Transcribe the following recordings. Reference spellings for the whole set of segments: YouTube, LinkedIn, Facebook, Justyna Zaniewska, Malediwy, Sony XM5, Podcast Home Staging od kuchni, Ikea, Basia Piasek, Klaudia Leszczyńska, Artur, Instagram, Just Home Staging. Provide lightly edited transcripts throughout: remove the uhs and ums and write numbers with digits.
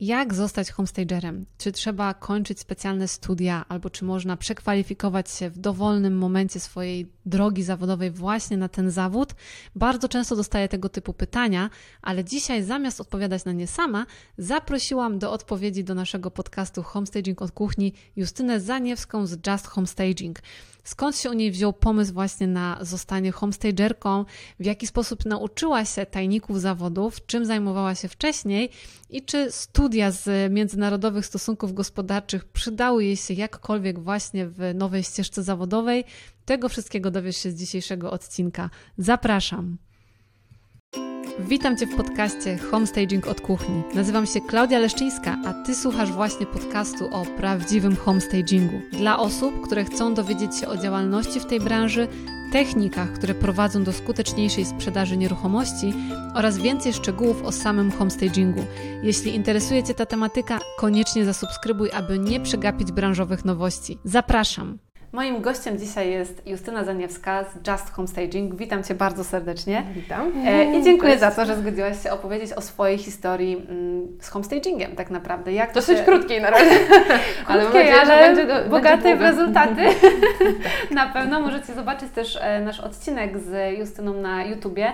Jak zostać homestagerem? Czy trzeba kończyć specjalne studia, albo czy można przekwalifikować się w dowolnym momencie swojej drogi zawodowej właśnie na ten zawód? Bardzo często dostaję tego typu pytania, ale dzisiaj zamiast odpowiadać na nie sama, zaprosiłam do odpowiedzi do naszego podcastu Home Staging od kuchni Justynę Zaniewską z Just Home Staging. Skąd się u niej wziął pomysł właśnie na zostanie homestagerką, w jaki sposób nauczyła się tajników zawodów, czym zajmowała się wcześniej i czy studia z międzynarodowych stosunków gospodarczych przydały jej się jakkolwiek właśnie w nowej ścieżce zawodowej. Tego wszystkiego dowiesz się z dzisiejszego odcinka. Zapraszam! Witam Cię w podcaście Home Staging od kuchni. Nazywam się Klaudia Leszczyńska, a Ty słuchasz właśnie podcastu o prawdziwym homestagingu. Dla osób, które chcą dowiedzieć się o działalności w tej branży, technikach, które prowadzą do skuteczniejszej sprzedaży nieruchomości oraz więcej szczegółów o samym homestagingu. Jeśli interesuje Cię ta tematyka, koniecznie zasubskrybuj, aby nie przegapić branżowych nowości. Zapraszam! Moim gościem dzisiaj jest Justyna Zaniewska z Just Home Staging. Witam Cię bardzo serdecznie. Witam. I dziękuję za to, że zgodziłaś się opowiedzieć o swojej historii z homestagingiem tak naprawdę. Jak dosyć krótkiej na razie, ale mam nadzieję, że będzie bogatej w rezultaty. Na pewno możecie zobaczyć też nasz odcinek z Justyną na YouTubie.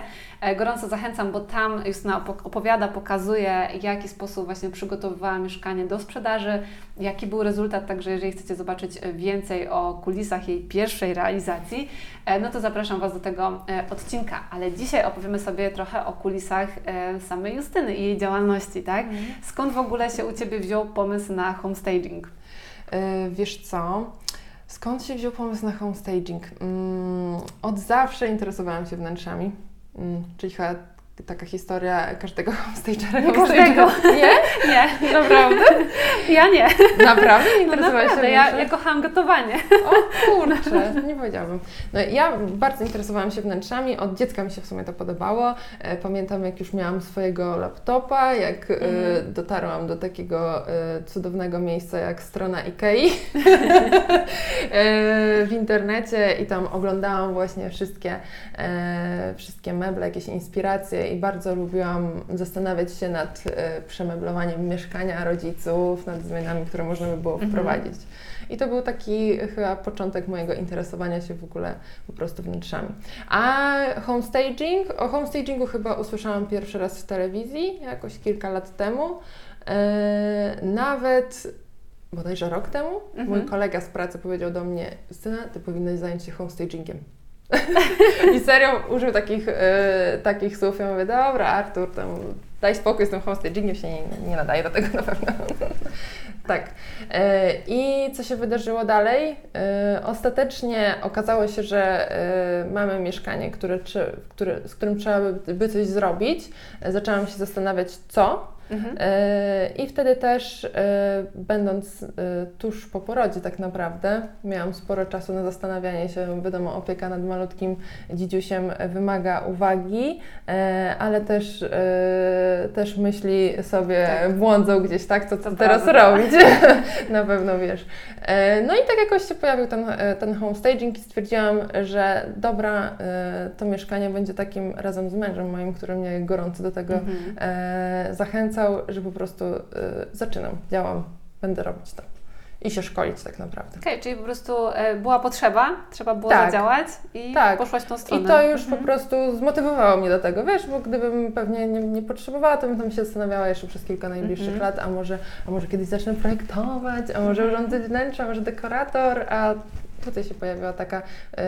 Gorąco zachęcam, bo tam Justyna opowiada, pokazuje, w jaki sposób właśnie przygotowywała mieszkanie do sprzedaży, jaki był rezultat, także jeżeli chcecie zobaczyć więcej o kulisach jej pierwszej realizacji, no to zapraszam Was do tego odcinka. Ale dzisiaj opowiemy sobie trochę o kulisach samej Justyny i jej działalności, tak? Skąd w ogóle się u Ciebie wziął pomysł na homestaging? Wiesz co? Skąd się wziął pomysł na homestaging? Od zawsze interesowałam się wnętrzami, czyli chyba taka historia każdego homestagera. Nie każdego. Nie? Nie. Naprawdę? Ja nie. Naprawdę? Nie interesowałaś się wnętrzem? Ja kochałam gotowanie. O kurczę, nie powiedziałabym. No, ja bardzo interesowałam się wnętrzami, od dziecka mi się w sumie to podobało. Pamiętam, jak już miałam swojego laptopa, jak dotarłam do takiego cudownego miejsca jak strona Ikei w internecie i tam oglądałam właśnie wszystkie meble, jakieś inspiracje i bardzo lubiłam zastanawiać się nad przemeblowaniem mieszkania rodziców, nad zmianami, które można by było wprowadzić. I to był taki chyba początek mojego interesowania się w ogóle po prostu wnętrzami. A homestaging? O homestagingu chyba usłyszałam pierwszy raz w telewizji jakoś kilka lat temu. Nawet bodajże rok temu mój kolega z pracy powiedział do mnie: Justyna, Ty powinnaś zająć się homestagingiem. I serio użył takich słów. Ja mówię: dobra, Artur, tam daj spokój z tym homestagingiem, się nie nadaje do tego na pewno. Tak. I co się wydarzyło dalej? Ostatecznie okazało się, że mamy mieszkanie, z którym trzeba by coś zrobić. Zaczęłam się zastanawiać, co. I wtedy też, będąc tuż po porodzie tak naprawdę, miałam sporo czasu na zastanawianie się. Wiadomo, opieka nad malutkim dzidziusiem wymaga uwagi, ale też myśli sobie błądzą gdzieś, tak? Co teraz robić? Na pewno wiesz. No i tak jakoś się pojawił ten homestaging i stwierdziłam, że dobra, to mieszkanie będzie takim razem z mężem moim, który mnie gorąco do tego zachęca, że po prostu zaczynam, działam, będę robić to i się szkolić tak naprawdę. Okej, czyli po prostu była potrzeba, trzeba było zadziałać i poszłaś w tą stronę. I to już po prostu zmotywowało mnie do tego, wiesz, bo gdybym pewnie nie potrzebowała, to bym tam się zastanawiała jeszcze przez kilka najbliższych lat, a może kiedyś zacznę projektować, a może urządzać wnętrze, a może dekorator, a tutaj się pojawiła taka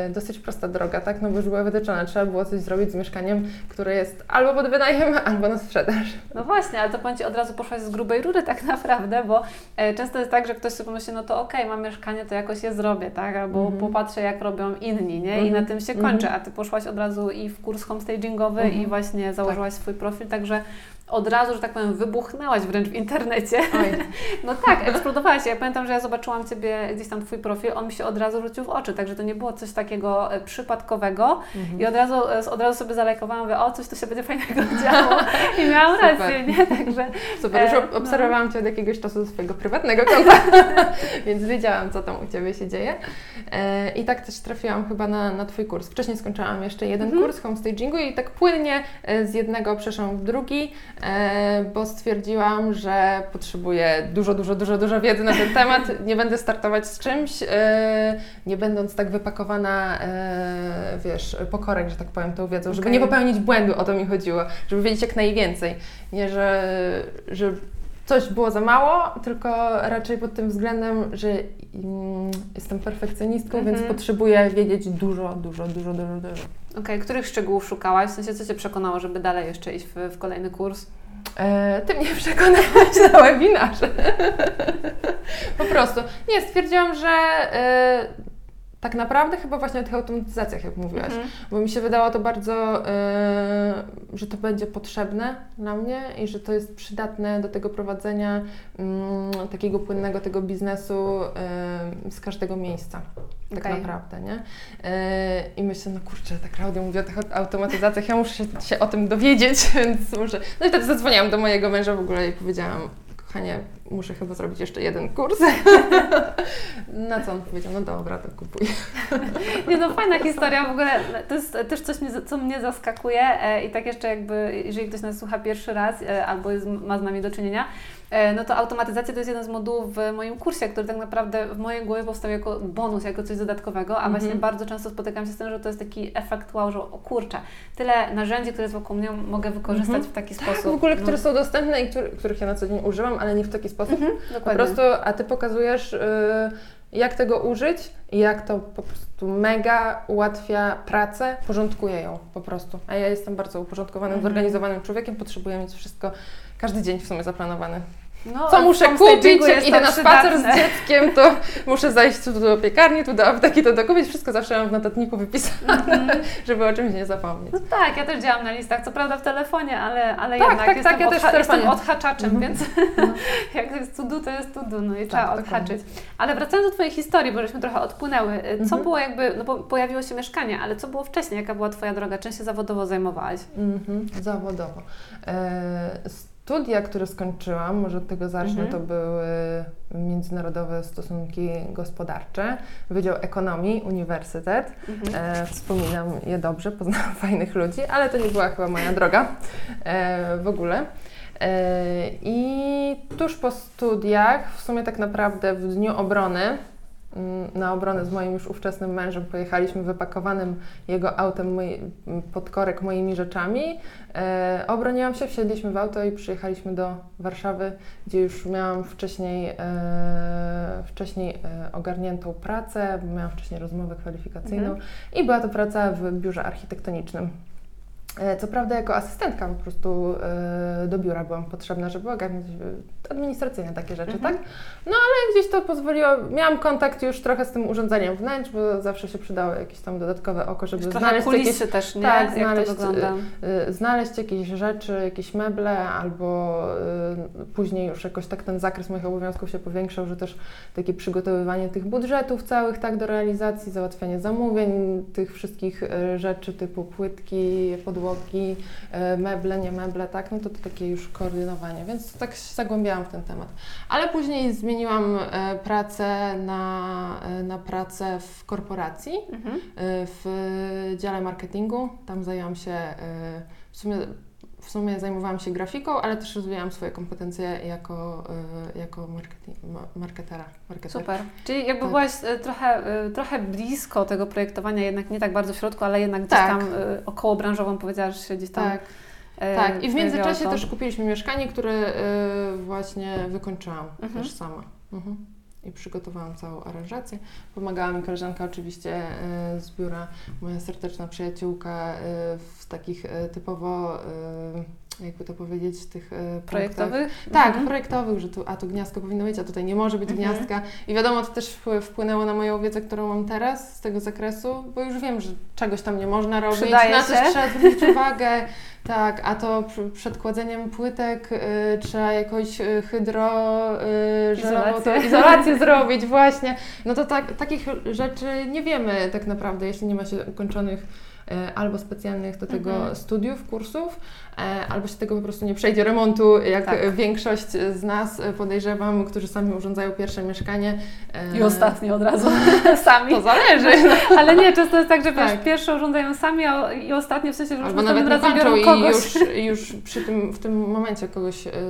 dosyć prosta droga, tak? No bo już była wytyczona, trzeba było coś zrobić z mieszkaniem, które jest albo pod wynajem, albo na sprzedaż. No właśnie, ale to powiem Ci, od razu poszłaś z grubej rury tak naprawdę, bo często jest tak, że ktoś sobie pomyśli, no to okej, mam mieszkanie, to jakoś je zrobię, tak? Albo popatrzę, jak robią inni, nie? I na tym się kończy, a Ty poszłaś od razu i w kurs homestagingowy i właśnie założyłaś swój profil, także od razu, że tak powiem, wybuchnęłaś wręcz w internecie. Oj. No tak, eksplodowałaś. Ja pamiętam, że ja zobaczyłam Ciebie gdzieś tam, Twój profil, on mi się od razu rzucił w oczy, także to nie było coś takiego przypadkowego i od razu sobie zalajkowałam, mówię, o, coś tu się będzie fajnego działo i miałam rację, nie? Także super, już obserwowałam Cię od jakiegoś czasu ze swojego prywatnego konta, więc wiedziałam, co tam u Ciebie się dzieje i tak też trafiłam chyba na Twój kurs. Wcześniej skończyłam jeszcze jeden kurs homestagingu i tak płynnie z jednego przeszłam w drugi. bo stwierdziłam, że potrzebuję dużo wiedzy na ten temat. Nie będę startować z czymś, nie będąc tak wypakowana, wiesz, pokorek, że tak powiem, tą wiedzą, żeby nie popełnić błędu, o to mi chodziło, żeby wiedzieć jak najwięcej. Nie, że coś było za mało, tylko raczej pod tym względem, że jestem perfekcjonistką, więc potrzebuję wiedzieć dużo. Okej, których szczegółów szukałaś? W sensie, co Cię przekonało, żeby dalej jeszcze iść w kolejny kurs? Ty mnie przekonałaś na webinarze. Po prostu. Nie, stwierdziłam, że tak naprawdę chyba właśnie o tych automatyzacjach, jak mówiłaś, bo mi się wydało to bardzo, że to będzie potrzebne dla mnie i że to jest przydatne do tego prowadzenia takiego płynnego tego biznesu z każdego miejsca. Tak naprawdę, nie? I myślę, no kurczę, ta Klaudia mówi o tych automatyzacjach, ja muszę się o tym dowiedzieć, więc muszę... No i wtedy zadzwoniłam do mojego męża w ogóle i powiedziałam: kochanie, muszę chyba zrobić jeszcze jeden kurs. Na co on powiedział: no dobra, to kupuj. Nie, no fajna historia, w ogóle to jest też coś, co mnie zaskakuje i tak jeszcze jakby, jeżeli ktoś nas słucha pierwszy raz albo ma z nami do czynienia, no to automatyzacja to jest jeden z modułów w moim kursie, który tak naprawdę w mojej głowie powstał jako bonus, jako coś dodatkowego, a właśnie bardzo często spotykam się z tym, że to jest taki efekt wow, że o kurczę, tyle narzędzi, które jest wokół mnie, mogę wykorzystać w taki sposób. W ogóle, które są dostępne i których ja na co dzień używam, ale nie w taki sposób. Po prostu, a Ty pokazujesz, jak tego użyć i jak to po prostu mega ułatwia pracę, porządkuje ją po prostu. A ja jestem bardzo uporządkowanym, zorganizowanym człowiekiem, potrzebuję mieć wszystko każdy dzień w sumie zaplanowany. No, co muszę kupić, jak idę na spacer z dzieckiem, to muszę zajść tu do piekarni, tu do apteki, to dokupić. Wszystko zawsze mam w notatniku wypisane, żeby o czymś nie zapomnieć. No tak, ja też działam na listach, co prawda w telefonie, ale tak, jednak tak, jestem, ja też jestem odhaczaczem, więc jak jest to do, to jest to do, no i trzeba odhaczyć. Ale wracając do Twojej historii, bo żeśmy trochę odpłynęły, co było jakby, no bo pojawiło się mieszkanie, ale co było wcześniej, jaka była Twoja droga? Czym się zawodowo zajmowałaś? Zawodowo. Studia, które skończyłam, może od tego zacznę, to były Międzynarodowe Stosunki Gospodarcze, Wydział Ekonomii, Uniwersytet. Wspominam je dobrze, poznałam fajnych ludzi, ale to nie była chyba moja droga w ogóle. I tuż po studiach, w sumie tak naprawdę w dniu obrony, na obronę z moim już ówczesnym mężem pojechaliśmy wypakowanym jego autem pod korek moimi rzeczami. Obroniłam się, wsiedliśmy w auto i przyjechaliśmy do Warszawy, gdzie już miałam wcześniej ogarniętą pracę, bo miałam wcześniej rozmowę kwalifikacyjną i była to praca w biurze architektonicznym. Co prawda jako asystentka po prostu do biura byłam potrzebna, żeby ogarniać administracyjne takie rzeczy, tak? No ale gdzieś to pozwoliło, miałam kontakt już trochę z tym urządzeniem wnętrz, bo zawsze się przydało jakieś tam dodatkowe oko, żeby znaleźć jakieś, też, nie? Tak, znaleźć jakieś rzeczy, jakieś meble, albo później już jakoś tak ten zakres moich obowiązków się powiększał, że też takie przygotowywanie tych budżetów całych, tak, do realizacji, załatwianie zamówień, tych wszystkich rzeczy typu płytki, podłogi, meble, nie meble, tak, no to takie już koordynowanie, więc tak się zagłębiałam w ten temat. Ale później zmieniłam pracę na pracę w korporacji, w dziale marketingu, tam zajęłam się, w sumie zajmowałam się grafiką, ale też rozwijałam swoje kompetencje jako marketera. Super. Czyli jakby byłaś trochę blisko tego projektowania, jednak nie tak bardzo w środku, ale jednak gdzieś tam okołobranżową, powiedziałaś, że się gdzieś tam... Tak. I w międzyczasie też kupiliśmy mieszkanie, które właśnie wykończyłam też sama. I przygotowałam całą aranżację. Pomagała mi koleżanka oczywiście z biura, moja serdeczna przyjaciółka w takich typowo, jakby to powiedzieć, tych projektowych? Tak, projektowych, że tu, a tu gniazdko powinno być, a tutaj nie może być gniazdka. I wiadomo, to też wpłynęło na moją wiedzę, którą mam teraz z tego zakresu, bo już wiem, że czegoś tam nie można robić, na coś trzeba zwrócić uwagę. Tak, a to przed kładzeniem płytek trzeba jakąś izolację zrobić właśnie. No to takich rzeczy nie wiemy tak naprawdę, jeśli nie ma się ukończonych albo specjalnych do tego studiów, kursów, albo się tego po prostu nie przejdzie remontu, jak większość z nas, podejrzewam, którzy sami urządzają pierwsze mieszkanie. I ostatnie od razu sami. To zależy. No. Ale nie, często jest tak, że pierwsze urządzają sami i ostatnie w sensie, że albo nawet nie kończą i już przy tym, w tym momencie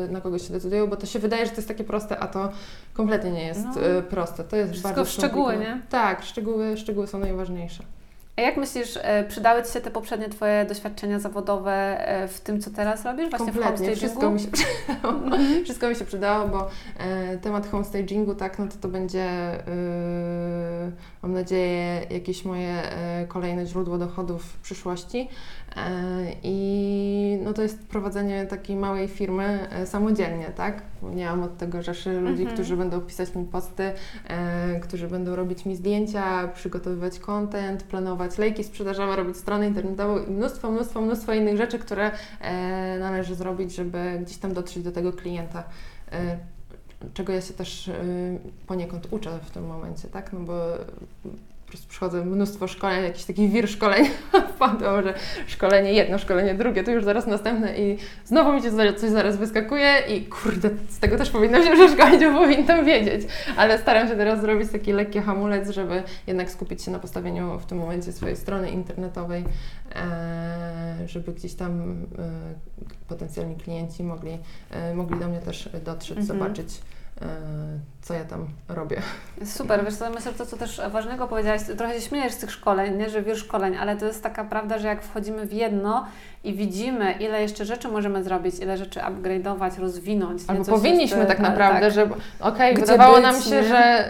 na kogoś się decydują, bo to się wydaje, że to jest takie proste, a to kompletnie nie jest proste. To jest wszystko bardzo szczegóły, nie? Tak, szczegóły są najważniejsze. A jak myślisz, przydały Ci się te poprzednie Twoje doświadczenia zawodowe w tym, co teraz robisz? Właśnie kompletnie, w homestagingu? Wszystko mi się przydało, bo temat homestagingu, to będzie, mam nadzieję, jakieś moje kolejne źródło dochodów w przyszłości. I to jest prowadzenie takiej małej firmy samodzielnie, tak? Nie mam od tego rzeszy ludzi, którzy będą pisać mi posty, którzy będą robić mi zdjęcia, przygotowywać content, planować lejki sprzedażowe, robić stronę internetową i mnóstwo innych rzeczy, które należy zrobić, żeby gdzieś tam dotrzeć do tego klienta. Czego ja się też poniekąd uczę w tym momencie, tak? No bo po prostu przychodzę mnóstwo szkoleń, jakiś taki wir szkoleń wpadło, że szkolenie jedno, szkolenie drugie, to już zaraz następne i znowu mi coś zaraz wyskakuje i kurde, z tego też powinnam się przeszkolić, bo powinnam wiedzieć. Ale staram się teraz zrobić taki lekki hamulec, żeby jednak skupić się na postawieniu w tym momencie swojej strony internetowej, żeby gdzieś tam potencjalni klienci mogli do mnie też dotrzeć, zobaczyć, co ja tam robię. Super, wiesz co, myślę, co też ważnego powiedziałaś, trochę się śmiejesz z tych szkoleń, nie, że wir szkoleń, ale to jest taka prawda, że jak wchodzimy w jedno i widzimy, ile jeszcze rzeczy możemy zrobić, ile rzeczy upgrade'ować, rozwinąć. Albo powinniśmy jeszcze, tak naprawdę, tak, że wydawało nam się,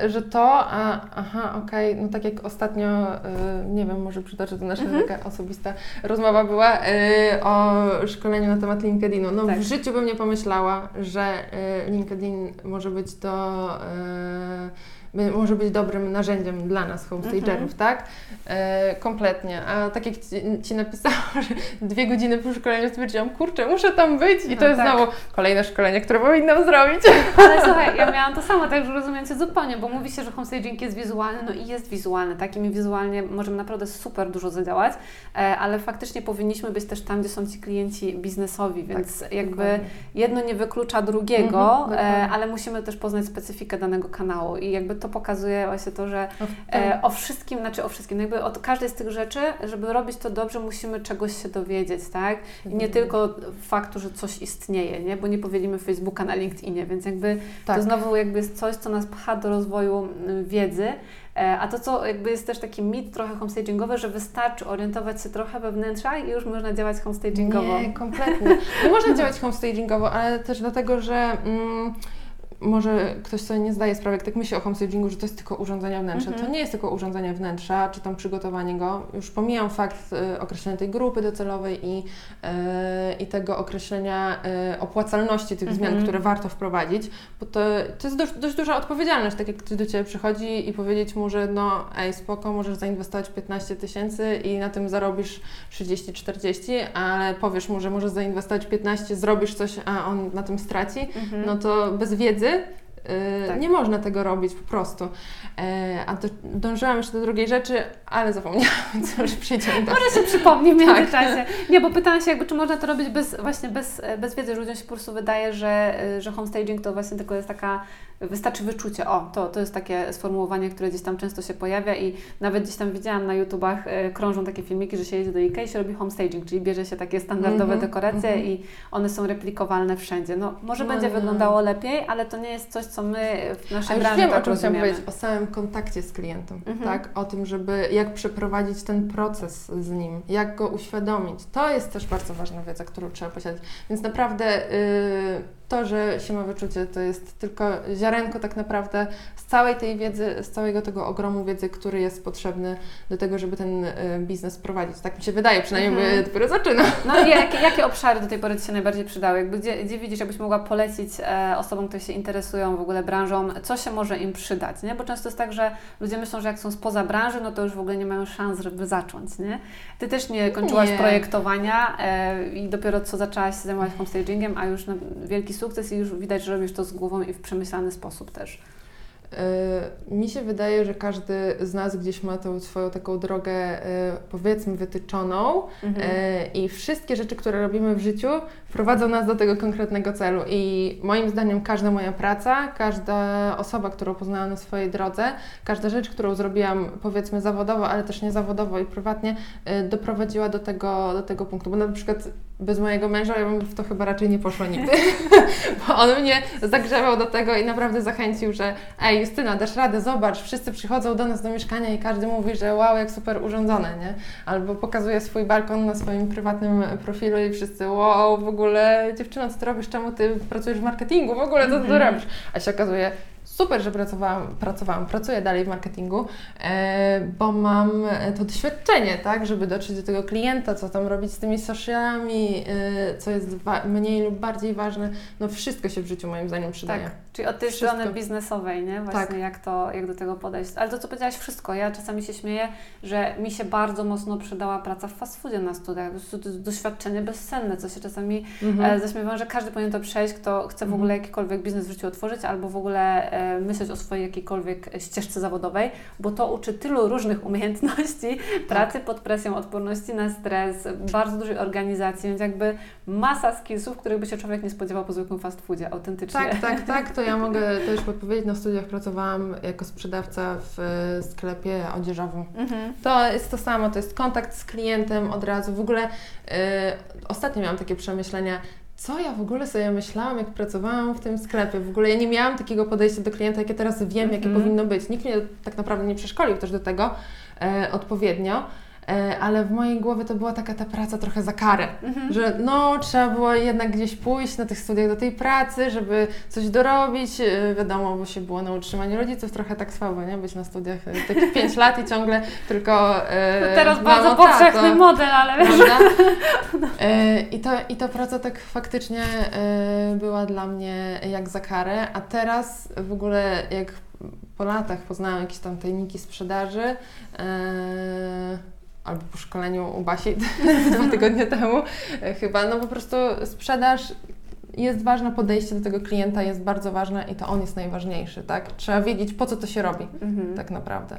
że to, no tak jak ostatnio, nie wiem, może przytoczę to nasza taka osobista rozmowa była o szkoleniu na temat LinkedInu. No w życiu bym nie pomyślała, że LinkedIn może być może być dobrym narzędziem dla nas, homestagerów, kompletnie. A tak jak Ci napisałam, że 2 godziny po szkoleniu stwierdziłam, kurczę, muszę tam być i to jest znowu kolejne szkolenie, które powinnam zrobić. Ale słuchaj, ja miałam to samo, także rozumiem Cię zupełnie, bo mówi się, że homestaging jest wizualny, no i jest wizualny, i wizualnie możemy naprawdę super dużo zadziałać, ale faktycznie powinniśmy być też tam, gdzie są Ci klienci biznesowi, więc jedno nie wyklucza drugiego, ale musimy też poznać specyfikę danego kanału i to pokazuje właśnie to, że o wszystkim, od każdej z tych rzeczy, żeby robić to dobrze, musimy czegoś się dowiedzieć, tak? I nie tylko faktu, że coś istnieje, nie? Bo nie powielimy Facebooka na LinkedInie, więc to znowu jest coś, co nas pcha do rozwoju wiedzy. A to, co jest też taki mit trochę homestagingowy, że wystarczy orientować się trochę we wnętrza i już można działać homestagingowo. Nie, kompletnie. Nie można działać homestagingowo, ale też dlatego, że może ktoś sobie nie zdaje sprawy, jak tak myśli o homestagingu, że to jest tylko urządzenie wnętrza. To nie jest tylko urządzenie wnętrza, czy tam przygotowanie go. Już pomijam fakt określenia tej grupy docelowej i tego określenia opłacalności tych zmian, które warto wprowadzić, bo to jest dość duża odpowiedzialność, tak jak ktoś do Ciebie przychodzi i powiedzieć mu, że spoko, możesz zainwestować 15 000 i na tym zarobisz 30-40, ale powiesz mu, że możesz zainwestować 15, zrobisz coś, a on na tym straci, no to bez wiedzy nie można tego robić po prostu. Dążyłam jeszcze do drugiej rzeczy, ale zapomniałam, więc może przyjdziemy do... Może się przypomni w międzyczasie. Nie, bo pytałam się, czy można to robić bez wiedzy, że ludziom się po prostu wydaje, że homestaging to właśnie tylko jest taka... Wystarczy wyczucie. To jest takie sformułowanie, które gdzieś tam często się pojawia i nawet gdzieś tam widziałam na YouTubach, krążą takie filmiki, że się jedzie do Ikei i się robi homestaging, czyli bierze się takie standardowe dekoracje i one są replikowalne wszędzie. Może będzie wyglądało lepiej, ale to nie jest coś, co my w naszej branży tak rozumiemy. A już wiem, o czym chciałam powiedzieć, o samym kontakcie z klientem, o tym, żeby jak przeprowadzić ten proces z nim, jak go uświadomić. To jest też bardzo ważna wiedza, którą trzeba posiadać. Więc naprawdę... To, że się ma wyczucie, to jest tylko ziarenko tak naprawdę z całej tej wiedzy, z całego tego ogromu wiedzy, który jest potrzebny do tego, żeby ten biznes prowadzić. Tak mi się wydaje, przynajmniej dopiero zaczynam. I jakie obszary do tej pory Ci się najbardziej przydały? Gdzie widzisz, jakbyś mogła polecić osobom, które się interesują w ogóle branżą, co się może im przydać, nie? Bo często jest tak, że ludzie myślą, że jak są spoza branży, to już w ogóle nie mają szans, żeby zacząć, nie? Ty też nie kończyłaś projektowania i dopiero co zaczęłaś się zajmować homestagingiem, a już wielki sukces i już widać, że robisz to z głową i w przemyślany sposób też. Mi się wydaje, że każdy z nas gdzieś ma tą swoją taką drogę, powiedzmy, wytyczoną i wszystkie rzeczy, które robimy w życiu, prowadzą nas do tego konkretnego celu i moim zdaniem każda moja praca, każda osoba, którą poznałam na swojej drodze, każda rzecz, którą zrobiłam, powiedzmy, zawodowo, ale też niezawodowo i prywatnie, doprowadziła do tego punktu, bo na przykład bez mojego męża ja bym w to chyba raczej nie poszła nigdy, bo on mnie zagrzewał do tego i naprawdę zachęcił, że ej, Justyna, dasz radę, zobacz, wszyscy przychodzą do nas do mieszkania i każdy mówi, że wow, jak super urządzone, nie? Albo pokazuje swój balkon na swoim prywatnym profilu i wszyscy wow, w ogóle dziewczyno, co ty robisz, czemu ty pracujesz w marketingu, w ogóle co ty robisz? A się okazuje, super, że pracuję dalej w marketingu, bo mam to doświadczenie, tak, żeby dotrzeć do tego klienta, co tam robić z tymi socialami, co jest mniej lub bardziej ważne. No wszystko się w życiu moim zdaniem przydaje. Tak, czyli od tej strony biznesowej, nie? Właśnie tak. jak do tego podejść. Ale to, co powiedziałaś, wszystko. Ja czasami się śmieję, że mi się bardzo mocno przydała praca w fast foodzie na studiach. Doświadczenie bezcenne, co się czasami zaśmiewam, że każdy powinien to przejść, kto chce w ogóle jakikolwiek biznes w życiu otworzyć albo w ogóle myśleć o swojej jakiejkolwiek ścieżce zawodowej, bo to uczy tylu różnych umiejętności, pracy pod presją, odporności na stres, bardzo dużej organizacji, więc jakby masa skillsów, których by się człowiek nie spodziewał po zwykłym fast foodzie, autentycznie. Tak, to ja mogę też podpowiedzieć, na studiach pracowałam jako sprzedawca w sklepie odzieżowym. To jest to samo, to jest kontakt z klientem od razu, w ogóle ostatnio miałam takie przemyślenia, co ja w ogóle sobie myślałam, jak pracowałam w tym sklepie. W ogóle ja nie miałam takiego podejścia do klienta, jakie teraz wiem, jakie powinno być. Nikt mnie tak naprawdę nie przeszkolił też do tego odpowiednio. Ale w mojej głowie to była taka ta praca trochę za karę, że no trzeba było jednak gdzieś pójść na tych studiach do tej pracy, żeby coś dorobić, wiadomo, bo się było na utrzymaniu rodziców, trochę tak słabo, nie? Być na studiach takich 5 lat i ciągle tylko no teraz bardzo powszechny model, ale wiesz. I ta praca tak faktycznie była dla mnie jak za karę, a teraz w ogóle jak po latach poznałam jakieś tam tajniki sprzedaży, albo po szkoleniu u Basi 2 tygodnie temu chyba, no po prostu sprzedaż jest ważne, podejście do tego klienta jest bardzo ważne i to on jest najważniejszy, tak? Trzeba wiedzieć, po co to się robi tak naprawdę.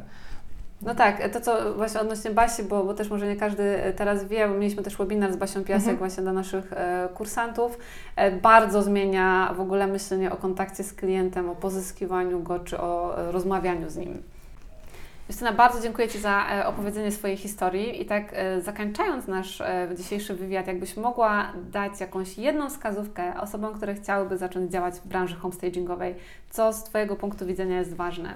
No tak, to co właśnie odnośnie Basi, bo też może nie każdy teraz wie, bo mieliśmy też webinar z Basią Piasek właśnie dla naszych kursantów. Bardzo zmienia w ogóle myślenie o kontakcie z klientem, o pozyskiwaniu go czy o rozmawianiu z nim. Justyna, bardzo dziękuję Ci za opowiedzenie swojej historii i tak zakończając nasz dzisiejszy wywiad, jakbyś mogła dać jakąś jedną wskazówkę osobom, które chciałyby zacząć działać w branży homestagingowej, co z Twojego punktu widzenia jest ważne?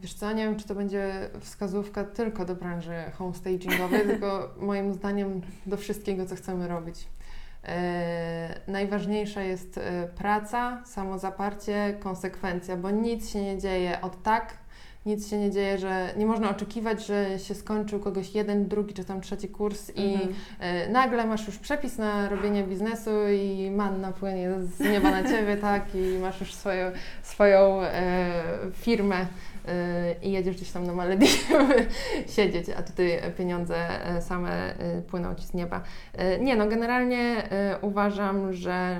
Wiesz co, nie wiem, czy to będzie wskazówka tylko do branży homestagingowej, tylko moim zdaniem do wszystkiego, co chcemy robić. Najważniejsza jest praca, samozaparcie, konsekwencja, bo nic się nie dzieje od tak, nic się nie dzieje, że nie można oczekiwać, że się skończył kogoś jeden, drugi czy tam trzeci kurs i nagle masz już przepis na robienie biznesu i manna płynie z nieba na Ciebie, tak, i masz już swoją firmę i jedziesz gdzieś tam na Malediwy siedzieć, a tutaj pieniądze same płyną Ci z nieba. Nie, no generalnie uważam, że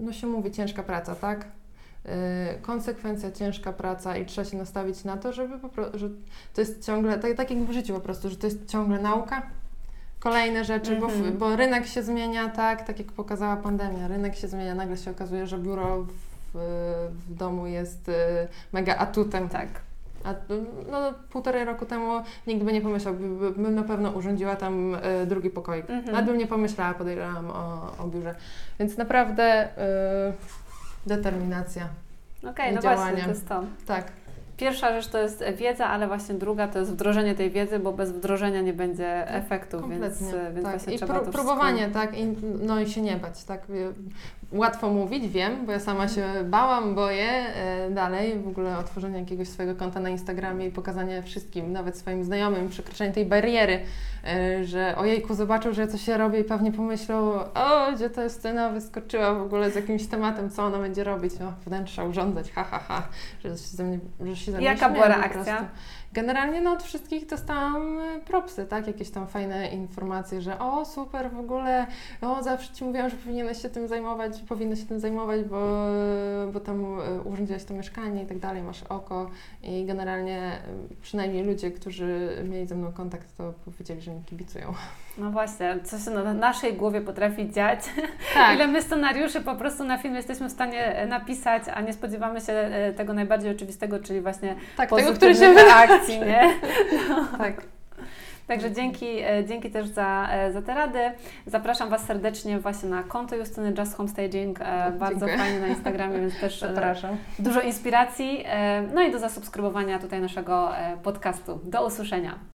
no się mówi ciężka praca, tak? Konsekwencja, ciężka praca i trzeba się nastawić na to, że to jest ciągle, tak jak w życiu po prostu, że to jest ciągle nauka, kolejne rzeczy, bo rynek się zmienia, tak jak pokazała pandemia, rynek się zmienia, nagle się okazuje, że biuro w domu jest mega atutem. Tak. A no, 1,5 roku temu nikt by nie pomyślał, bym na pewno urządziła tam drugi pokoik, nawet bym nie pomyślała, podejrzewałam o biurze, więc naprawdę... Determinacja. Okej, no właśnie, to jest to. Tak. Pierwsza rzecz to jest wiedza, ale właśnie druga to jest wdrożenie tej wiedzy, bo bez wdrożenia nie będzie efektów, więc tak. Właśnie trzeba to próbowanie, wszystko... tak, no i się nie bać, tak. Łatwo mówić, wiem, bo ja sama się bałam, boję dalej, w ogóle otworzenie jakiegoś swojego konta na Instagramie i pokazanie wszystkim, nawet swoim znajomym, przekroczenie tej bariery, że ojejku, zobaczył, że coś się robi i pewnie pomyślał, o, gdzie ta Justyna wyskoczyła w ogóle z jakimś tematem, co ona będzie robić, no, wnętrza urządzać, że się ze mnie Jaka była reakcja? Generalnie no, od wszystkich dostałam propsy, tak? Jakieś tam fajne informacje, że o, super, w ogóle, o, zawsze Ci mówiłam, że powinieneś się tym zajmować, zajmować, powinny się tym zajmować, bo tam urządziłaś to mieszkanie i tak dalej, masz oko i generalnie przynajmniej ludzie, którzy mieli ze mną kontakt, to powiedzieli, że mi kibicują. No właśnie, co się na naszej głowie potrafi dziać, tak. Ile my scenariuszy po prostu na film jesteśmy w stanie napisać, a nie spodziewamy się tego najbardziej oczywistego, czyli właśnie tak, tego, który się reakcji, nie? No. Tak. Także dzięki też za te rady. Zapraszam Was serdecznie właśnie na konto Justyny Just Home Staging. Bardzo fajnie na Instagramie, więc też zapraszam. Dużo inspiracji. No i do zasubskrybowania tutaj naszego podcastu. Do usłyszenia.